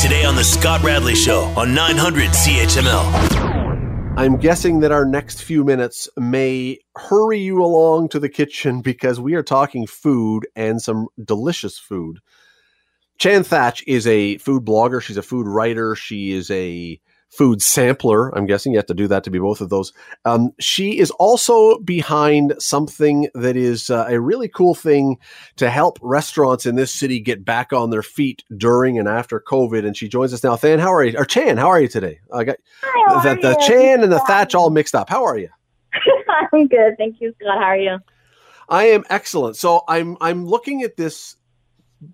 Today on the Scott Radley Show on 900 CHML. I'm guessing that our next few minutes may hurry you along to the kitchen because we are talking food and some delicious food. Chan Thatch is a food blogger. She's a food writer. She is a food sampler. I'm guessing you have to do that to be both of those. She is also behind something that is a really cool thing to help restaurants in this city get back on their feet during and after COVID. And she joins us now. Than, how are you? Or Chan, how are you today? I got the Chan and the Thatch all mixed up. How are you? I'm good. Thank you, Scott. How are you? I am excellent. So I'm looking at this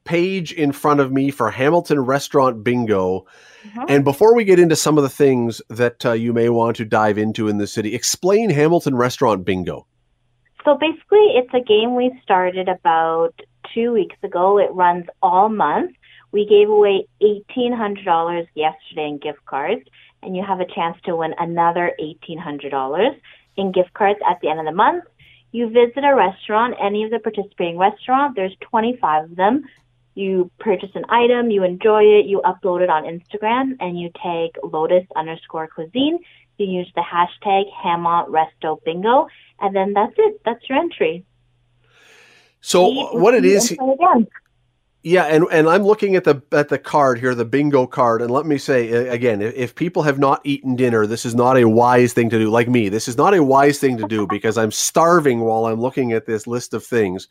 page in front of me for Hamilton Restaurant Bingo. Mm-hmm. And before we get into some of the things that you may want to dive into in the city, explain Hamilton Restaurant Bingo. So basically, it's a game we started about 2 weeks ago. It runs all month. We gave away $1,800 yesterday in gift cards, and you have a chance to win another $1,800 in gift cards at the end of the month. You visit a restaurant, any of the participating restaurants, there's 25 of them. You purchase an item, you enjoy it, you upload it on Instagram, and you tag Lotus_cuisine. You use the hashtag #HamRestoBingo, and then that's it. That's your entry. So what it is, yeah, and I'm looking at the card here, the bingo card, and let me say again, if people have not eaten dinner, this is not a wise thing to do. Like me, this is not a wise thing to do because I'm starving while I'm looking at this list of things.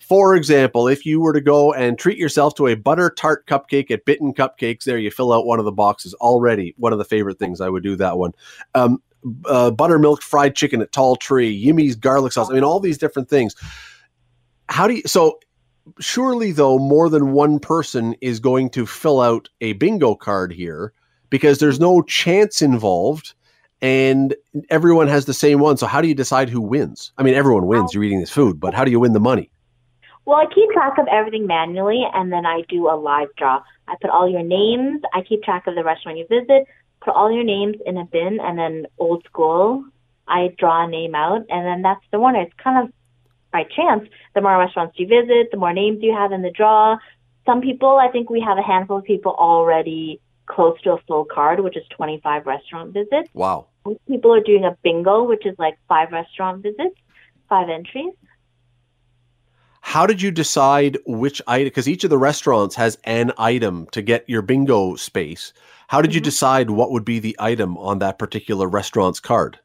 For example, if you were to go and treat yourself to a butter tart cupcake at Bitten Cupcakes, there you fill out one of the boxes already. One of the favorite things, I would do that one. Buttermilk fried chicken at Tall Tree, Yimmy's garlic sauce. I mean, all these different things. So surely, though, more than one person is going to fill out a bingo card here because there's no chance involved and everyone has the same one. So how do you decide who wins? I mean, everyone wins. You're eating this food, but how do you win the money? Well, I keep track of everything manually, and then I do a live draw. I put all your names. I keep track of the restaurant you visit, put all your names in a bin, and then old school, I draw a name out, and then that's the winner. It's kind of by chance. The more restaurants you visit, the more names you have in the draw. Some people, I think we have a handful of people already close to a full card, which is 25 restaurant visits. Wow. Most people are doing a bingo, which is like 5 restaurant visits, 5 entries. How did you decide which item? Because each of the restaurants has an item to get your bingo space. How did you decide what would be the item on that particular restaurant's card?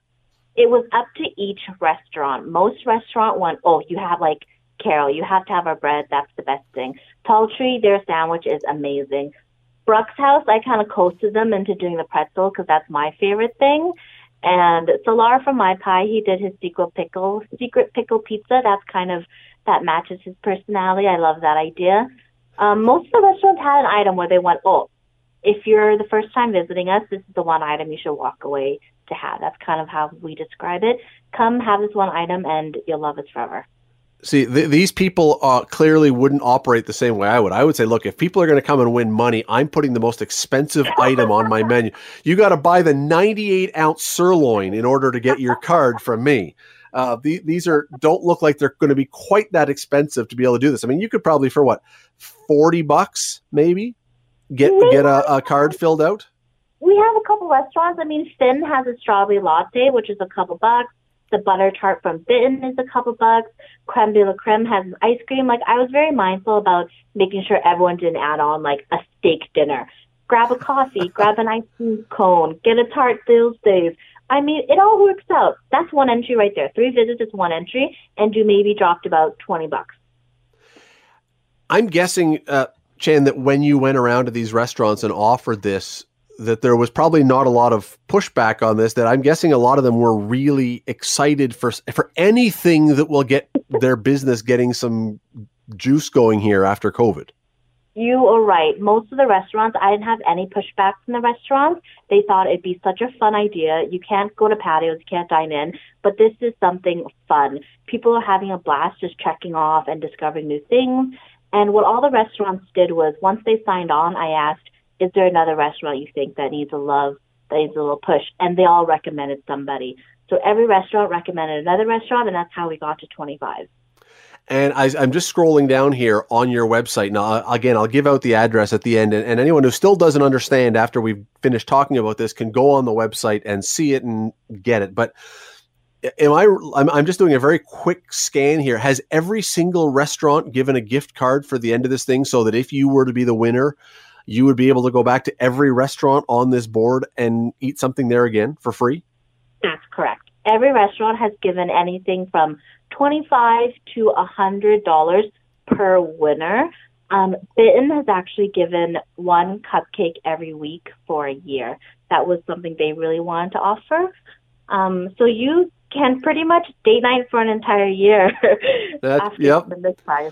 It was up to each restaurant. Most restaurant want, you have like Carol, you have to have our bread. That's the best thing. Tall Tree, their sandwich is amazing. Brooks House, I kind of coasted them into doing the pretzel because that's my favorite thing. And Salar from My Pie, he did his secret pickle pizza. That's kind of, that matches his personality. I love that idea. Most of the restaurants had an item where they went, if you're the first time visiting us, this is the one item you should walk away to have. That's kind of how we describe it. Come have this one item and you'll love us forever. See, these people clearly wouldn't operate the same way I would. I would say, look, if people are going to come and win money, I'm putting the most expensive item on my menu. You got to buy the 98-ounce sirloin in order to get your card from me. These don't look like they're going to be quite that expensive to be able to do this. I mean, you could probably for what, $40 maybe get a card filled out. We have a couple restaurants. I mean, Finn has a strawberry latte, which is a couple bucks. The butter tart from Bitten is a couple bucks. Creme de la creme has an ice cream. Like, I was very mindful about making sure everyone didn't add on like a steak dinner. Grab a coffee, grab an ice cream cone, get a tart those days. I mean, it all works out. That's one entry right there. 3 visits is one entry, and you maybe dropped about $20. I'm guessing, Chan, that when you went around to these restaurants and offered this, that there was probably not a lot of pushback on this, that I'm guessing a lot of them were really excited for anything that will get their business getting some juice going here after COVID. You are right. Most of the restaurants, I didn't have any pushback from the restaurants. They thought it'd be such a fun idea. You can't go to patios, you can't dine in, but this is something fun. People are having a blast just checking off and discovering new things. And what all the restaurants did was once they signed on, I asked, is there another restaurant you think that needs a love, that needs a little push? And they all recommended somebody. So every restaurant recommended another restaurant, and that's how we got to 25. And I'm just scrolling down here on your website. Now, again, I'll give out the address at the end. And anyone who still doesn't understand after we've finished talking about this can go on the website and see it and get it. But I'm just doing a very quick scan here. Has every single restaurant given a gift card for the end of this thing so that if you were to be the winner, you would be able to go back to every restaurant on this board and eat something there again for free? That's correct. Every restaurant has given anything from $25 to $100 per winner. Bitten has actually given one cupcake every week for a year. That was something they really wanted to offer. So you can pretty much date night for an entire year after this prize.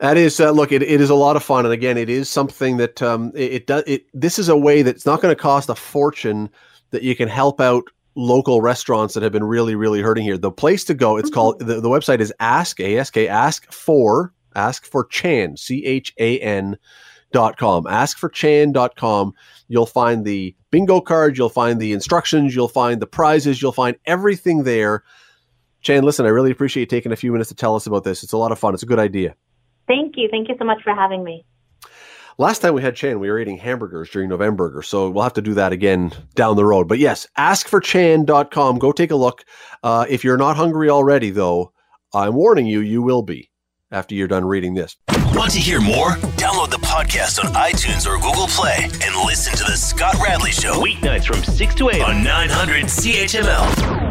That is, look, it is a lot of fun. And again, it is something that this is a way that's not going to cost a fortune that you can help out local restaurants that have been really, really hurting here. The place to go, it's called, the website is askforchan.com, askforchan.com. You'll find the bingo card, you'll find the instructions, you'll find the prizes, you'll find everything there. Chan, listen, I really appreciate you taking a few minutes to tell us about this. It's a lot of fun. It's a good idea. Thank you. Thank you so much for having me. Last time we had Chan, we were eating hamburgers during Novemberger, so we'll have to do that again down the road. But yes, askforchan.com. Go take a look. If you're not hungry already, though, I'm warning you, you will be after you're done reading this. Want to hear more? Download the podcast on iTunes or Google Play and listen to The Scott Radley Show. Weeknights from 6 to 8 on 900 CHML.